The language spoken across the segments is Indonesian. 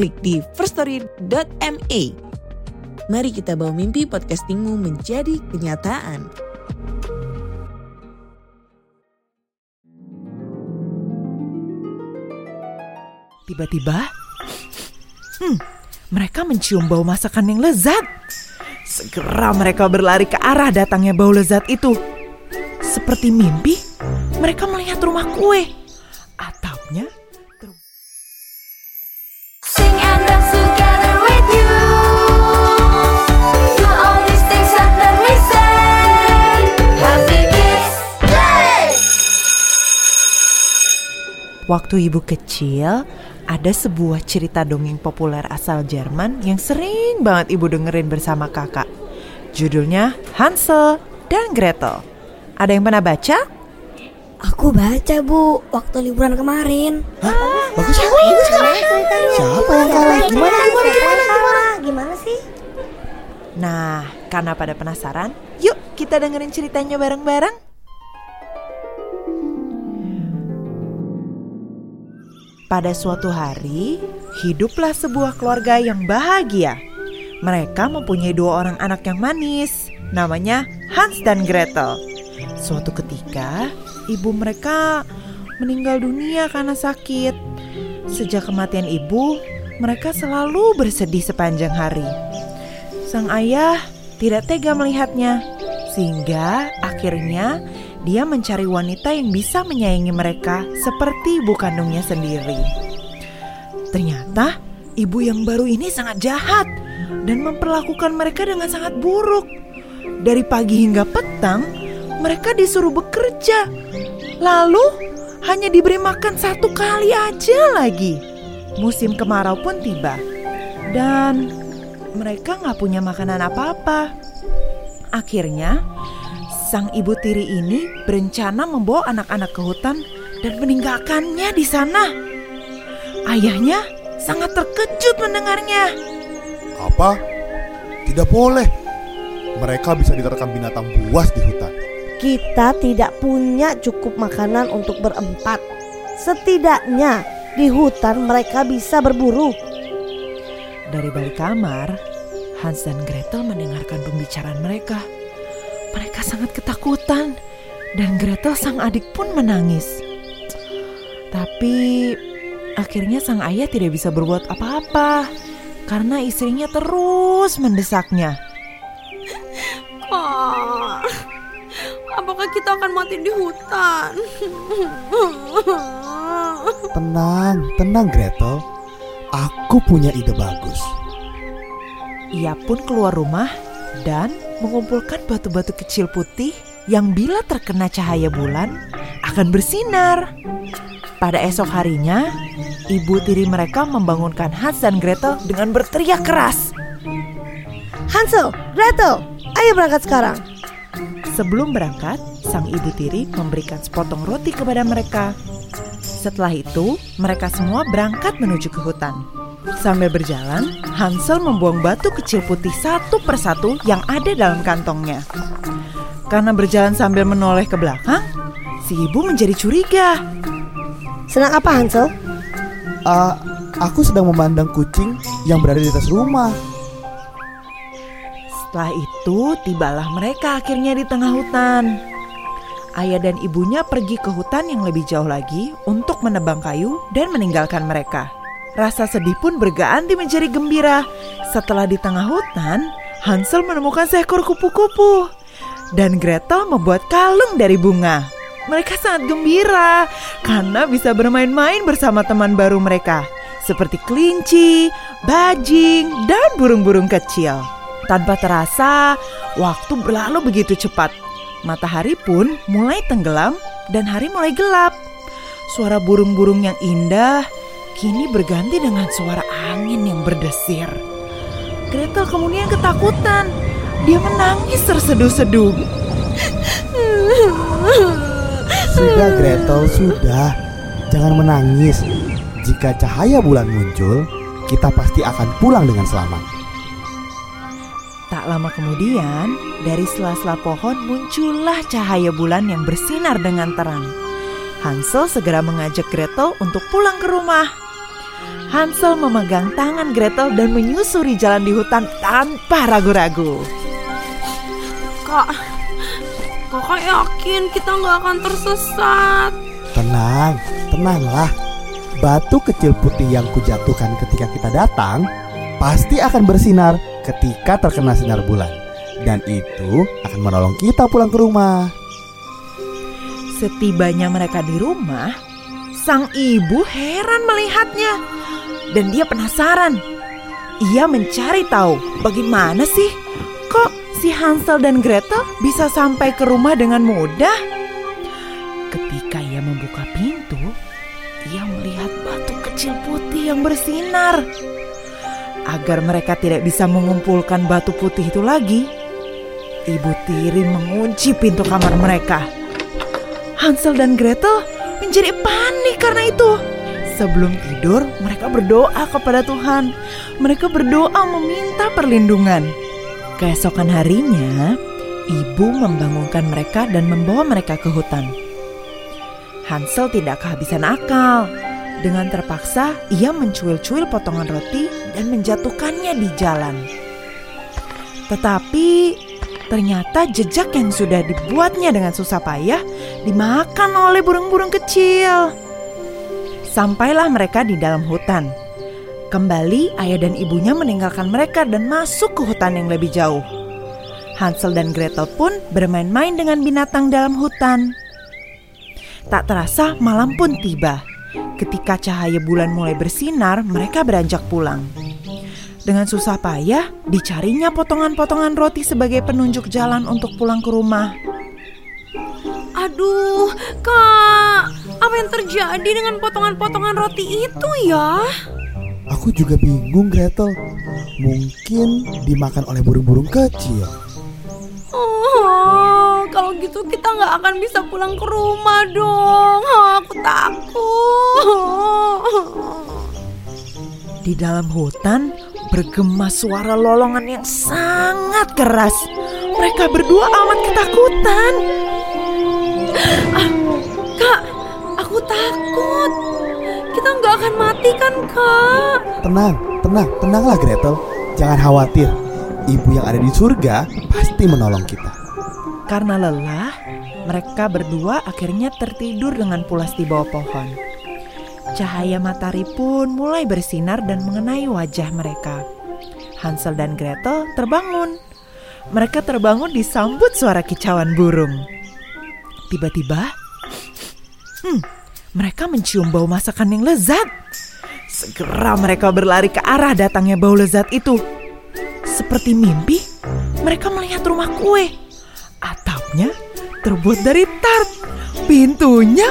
klik di firststory.me. Mari kita bawa mimpi podcastingmu menjadi kenyataan. Tiba-tiba, mereka mencium bau masakan yang lezat. Segera mereka berlari ke arah datangnya bau lezat itu. Seperti mimpi, mereka melihat rumah kue. Atapnya Waktu ibu kecil, ada sebuah cerita dongeng populer asal Jerman yang sering banget ibu dengerin bersama kakak. Judulnya Hansel dan Gretel. Ada yang pernah baca? Aku baca, Bu, waktu liburan kemarin. Hah? Bagus ya? Siapa yang kalah? Gimana sih? Nah, karena pada penasaran, yuk kita dengerin ceritanya bareng-bareng. Pada suatu hari, hiduplah sebuah keluarga yang bahagia. Mereka mempunyai 2 orang anak yang manis, namanya Hans dan Gretel. Suatu ketika, ibu mereka meninggal dunia karena sakit. Sejak kematian ibu, mereka selalu bersedih sepanjang hari. Sang ayah tidak tega melihatnya, sehingga akhirnya dia mencari wanita yang bisa menyayangi mereka seperti ibu kandungnya sendiri. Ternyata ibu yang baru ini sangat jahat dan memperlakukan mereka dengan sangat buruk. Dari pagi hingga petang, mereka disuruh bekerja. Lalu hanya diberi makan 1 kali aja lagi. Musim kemarau pun tiba dan mereka gak punya makanan apa-apa. Akhirnya sang ibu tiri ini berencana membawa anak-anak ke hutan dan meninggalkannya di sana. Ayahnya sangat terkejut mendengarnya. Apa? Tidak boleh. Mereka bisa diterkam binatang buas di hutan. Kita tidak punya cukup makanan untuk berempat. Setidaknya di hutan mereka bisa berburu. Dari balik kamar, Hans dan Gretel mendengarkan pembicaraan mereka. Mereka sangat ketakutan dan Gretel sang adik pun menangis. Tapi akhirnya sang ayah tidak bisa berbuat apa-apa karena istrinya terus mendesaknya. Oh, apakah kita akan mati di hutan? Tenang Gretel, aku punya ide bagus. Ia pun keluar rumah dan mengumpulkan batu-batu kecil putih yang bila terkena cahaya bulan akan bersinar. Pada esok harinya, ibu tiri mereka membangunkan Hans dan Gretel dengan berteriak keras. Hansel, Gretel, ayo berangkat sekarang. Sebelum berangkat, sang ibu tiri memberikan sepotong roti kepada mereka. Setelah itu, mereka semua berangkat menuju ke hutan. Sambil berjalan, Hansel membuang batu kecil putih 1 persatu yang ada dalam kantongnya. Karena berjalan sambil menoleh ke belakang, si ibu menjadi curiga. Sedang apa, Hansel? Aku sedang memandang kucing yang berada di atas rumah. Setelah itu, tibalah mereka akhirnya di tengah hutan. Ayah dan ibunya pergi ke hutan yang lebih jauh lagi untuk menebang kayu dan meninggalkan mereka. Rasa sedih pun berganti menjadi gembira. Setelah di tengah hutan, Hansel menemukan seekor kupu-kupu. Dan Gretel membuat kalung dari bunga. Mereka sangat gembira karena bisa bermain-main bersama teman baru mereka. Seperti kelinci, bajing, dan burung-burung kecil. Tanpa terasa, waktu berlalu begitu cepat. Matahari pun mulai tenggelam dan hari mulai gelap. Suara burung-burung yang indah kini berganti dengan suara angin yang berdesir. Gretel kemudian ketakutan. Dia menangis terseduh-seduh. Sudah Gretel, sudah. Jangan menangis. Jika cahaya bulan muncul, kita pasti akan pulang dengan selamat. Tak lama kemudian, dari sela-sela pohon muncullah cahaya bulan yang bersinar dengan terang. Hansel segera mengajak Gretel untuk pulang ke rumah. Hansel memegang tangan Gretel dan menyusuri jalan di hutan tanpa ragu-ragu. Kakak yakin kita gak akan tersesat? Tenanglah. Batu kecil putih yang kujatuhkan ketika kita datang pasti akan bersinar ketika terkena sinar bulan. Dan itu akan menolong kita pulang ke rumah. Setibanya mereka di rumah, sang ibu heran melihatnya. Dan dia penasaran. Ia mencari tahu bagaimana sih kok si Hansel dan Gretel bisa sampai ke rumah dengan mudah. Ketika ia membuka pintu, ia melihat batu kecil putih yang bersinar. Agar mereka tidak bisa mengumpulkan batu putih itu lagi, Ibu Tiri mengunci pintu kamar mereka. Hansel dan Gretel menjadi panik karena itu. Sebelum tidur, mereka berdoa kepada Tuhan. Mereka berdoa meminta perlindungan. Keesokan harinya, Ibu membangunkan mereka dan membawa mereka ke hutan. Hansel tidak kehabisan akal. Dengan terpaksa, ia mencuil-cuil potongan roti dan menjatuhkannya di jalan. Tetapi, ternyata jejak yang sudah dibuatnya dengan susah payah dimakan oleh burung-burung kecil. Sampailah mereka di dalam hutan. Kembali, ayah dan ibunya meninggalkan mereka dan masuk ke hutan yang lebih jauh. Hansel dan Gretel pun bermain-main dengan binatang dalam hutan. Tak terasa, malam pun tiba. Ketika cahaya bulan mulai bersinar, mereka beranjak pulang. Dengan susah payah, dicarinya potongan-potongan roti sebagai penunjuk jalan untuk pulang ke rumah. Aduh, Kak, apa yang terjadi dengan potongan-potongan roti itu ya? Aku juga bingung, Gretel. Mungkin dimakan oleh burung-burung kecil. Kalau gitu kita gak akan bisa pulang ke rumah dong. Aku takut. Di dalam hutan bergema suara lolongan yang sangat keras. Mereka berdua amat ketakutan. Kak, aku takut. Kita gak akan mati kan, Kak? Tenanglah Gretel. Jangan khawatir. Ibu yang ada di surga pasti menolong kita. Karena lelah, mereka berdua akhirnya tertidur dengan pulas di bawah pohon. Cahaya matahari pun mulai bersinar dan mengenai wajah mereka. Hansel dan Gretel terbangun. Mereka terbangun disambut suara kicauan burung. Tiba-tiba, mereka mencium bau masakan yang lezat. Segera mereka berlari ke arah datangnya bau lezat itu. Seperti mimpi, mereka melihat rumah kue. Atapnya terbuat dari tart, pintunya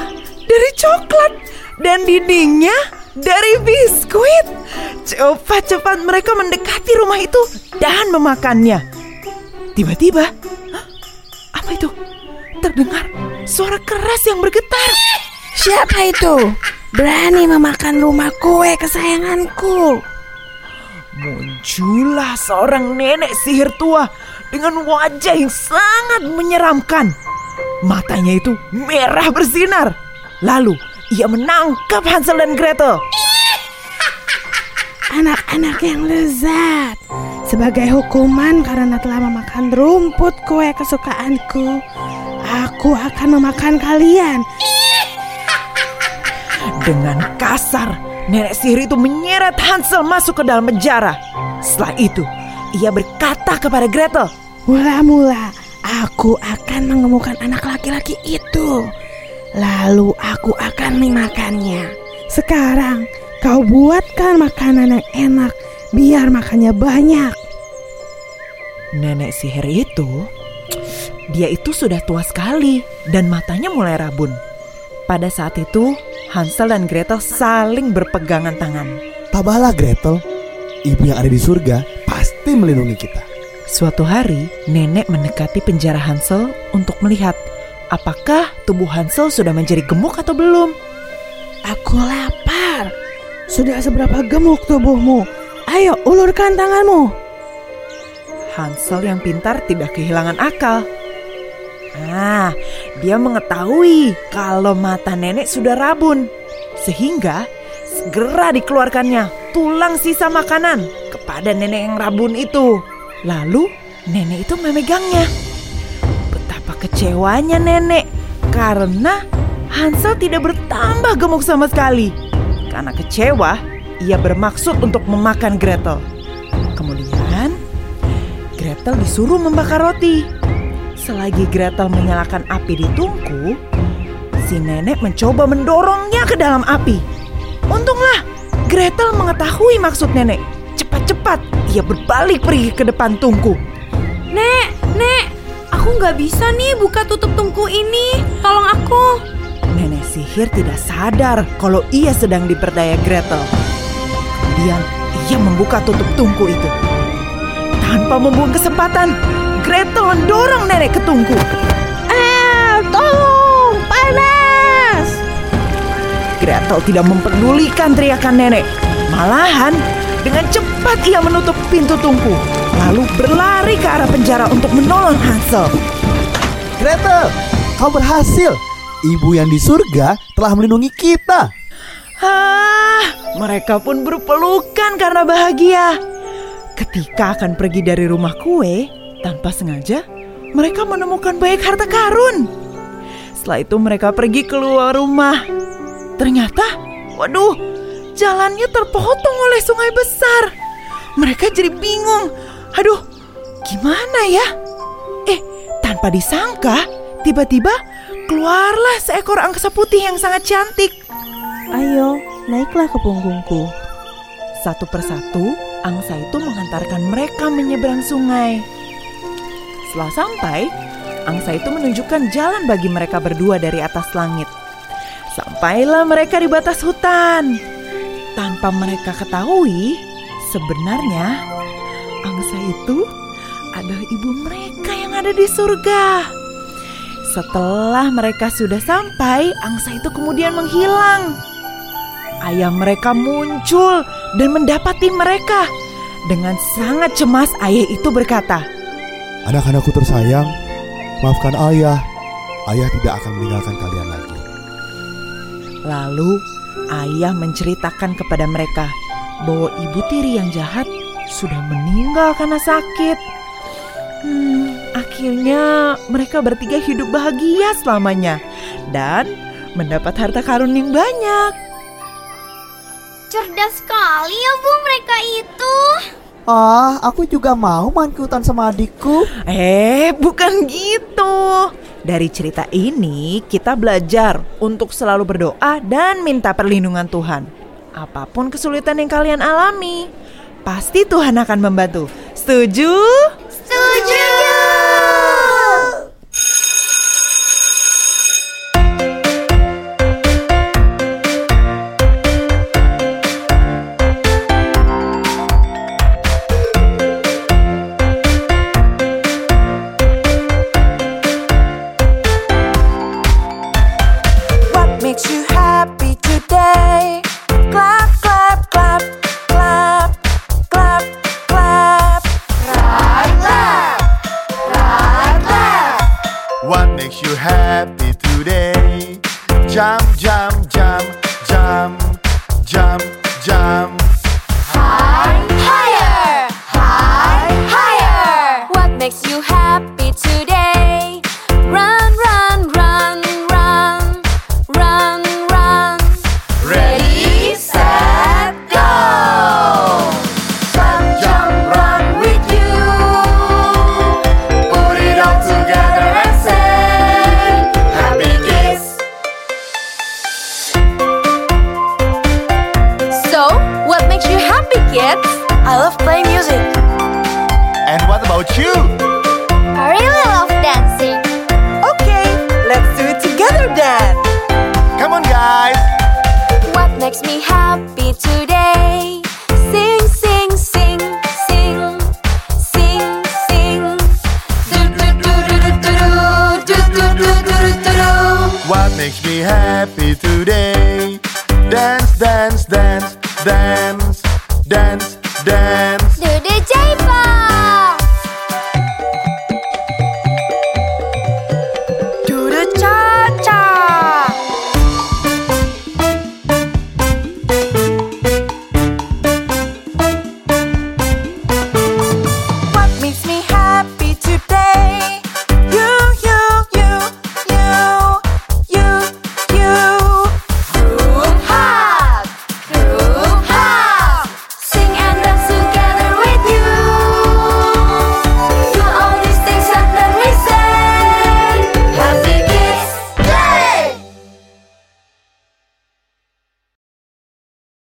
dari coklat, dan dindingnya dari biskuit. Cepat-cepat mereka mendekati rumah itu dan memakannya. Tiba-tiba, apa itu? Terdengar suara keras yang bergetar. Siapa itu? Berani memakan rumah kue kesayanganku. Muncullah seorang nenek sihir tua dengan wajah yang sangat menyeramkan. Matanya itu merah bersinar. Lalu ia menangkap Hansel dan Gretel. Anak-anak yang lezat, sebagai hukuman karena telah memakan rumput kue kesukaanku, aku akan memakan kalian. Dengan kasar, nenek sihir itu menyeret Hansel masuk ke dalam penjara. Setelah itu, ia berkata kepada Gretel, "Mula-mula aku akan mengemukan anak laki-laki itu. Lalu aku akan memakannya. Sekarang kau buatkan makanan yang enak biar makannya banyak." Nenek sihir itu, dia itu sudah tua sekali dan matanya mulai rabun. Pada saat itu, Hansel dan Gretel saling berpegangan tangan. Tabahlah Gretel, ibu yang ada di surga pasti melindungi kita. Suatu hari, nenek mendekati penjara Hansel untuk melihat apakah tubuh Hansel sudah menjadi gemuk atau belum. Aku lapar. Sudah seberapa gemuk tubuhmu? Ayo ulurkan tanganmu. Hansel yang pintar tidak kehilangan akal. Dia mengetahui kalau mata nenek sudah rabun, sehingga segera dikeluarkannya tulang sisa makanan kepada nenek yang rabun itu. Lalu nenek itu memegangnya. Betapa kecewanya nenek karena Hansel tidak bertambah gemuk sama sekali. Karena kecewa, ia bermaksud untuk memakan Gretel. Kemudian Gretel disuruh membakar roti. Selagi Gretel menyalakan api di tungku, si nenek mencoba mendorongnya ke dalam api. Untunglah Gretel mengetahui maksud nenek. Cepat-cepat ia berbalik pergi ke depan tungku. Nek, aku gak bisa nih buka tutup tungku ini. Tolong aku. Nenek sihir tidak sadar kalau ia sedang diperdaya Gretel. Kemudian ia membuka tutup tungku itu. Tanpa membuang kesempatan, Gretel mendorong nenek ke tungku. Tolong, panas! Gretel tidak mempedulikan teriakan nenek. Malahan, dengan cepat ia menutup pintu tungku, lalu berlari ke arah penjara untuk menolong Hansel. Gretel, kau berhasil. Ibu yang di surga telah melindungi kita. Mereka pun berpelukan karena bahagia. Ketika akan pergi dari rumah kue, tanpa sengaja, mereka menemukan banyak harta karun. Setelah itu mereka pergi keluar rumah. Ternyata, jalannya terpotong oleh sungai besar. Mereka jadi bingung. Gimana ya? Tanpa disangka, tiba-tiba keluarlah seekor angsa putih yang sangat cantik. Ayo, naiklah ke punggungku. Satu persatu, angsa itu mengantarkan mereka menyeberang sungai. Setelah sampai, angsa itu menunjukkan jalan bagi mereka berdua dari atas langit. Sampailah mereka di batas hutan. Tanpa mereka ketahui, sebenarnya angsa itu adalah ibu mereka yang ada di surga. Setelah mereka sudah sampai, angsa itu kemudian menghilang. Ayah mereka muncul dan mendapati mereka. Dengan sangat cemas, ayah itu berkata, "Anak-anakku tersayang, maafkan ayah. Ayah tidak akan meninggalkan kalian lagi." Lalu, ayah menceritakan kepada mereka bahwa ibu tiri yang jahat sudah meninggal karena sakit. Akhirnya, mereka bertiga hidup bahagia selamanya dan mendapat harta karun yang banyak. Cerdas sekali ya, Bu, mereka itu. Aku juga mau main ke hutan sama adikku. Bukan gitu. Dari cerita ini kita belajar untuk selalu berdoa dan minta perlindungan Tuhan. Apapun kesulitan yang kalian alami, pasti Tuhan akan membantu. Setuju? Setuju! Happy today. Jump, jump, jump, jump, jump, jump. High, higher, high, higher. What makes you happy today? Run, run, run, run, run, run. Ready, set, go. Jump, jump, run with you. Put it all together and say, "Kids, I love playing music." "And what about you?" "I really love dancing." "Okay, let's do it together then." "Come on, guys." makes me happy today. Sing, sing, sing, sing, sing, sing. What makes me happy today? Dance, dance, dance, dance, dance, dance.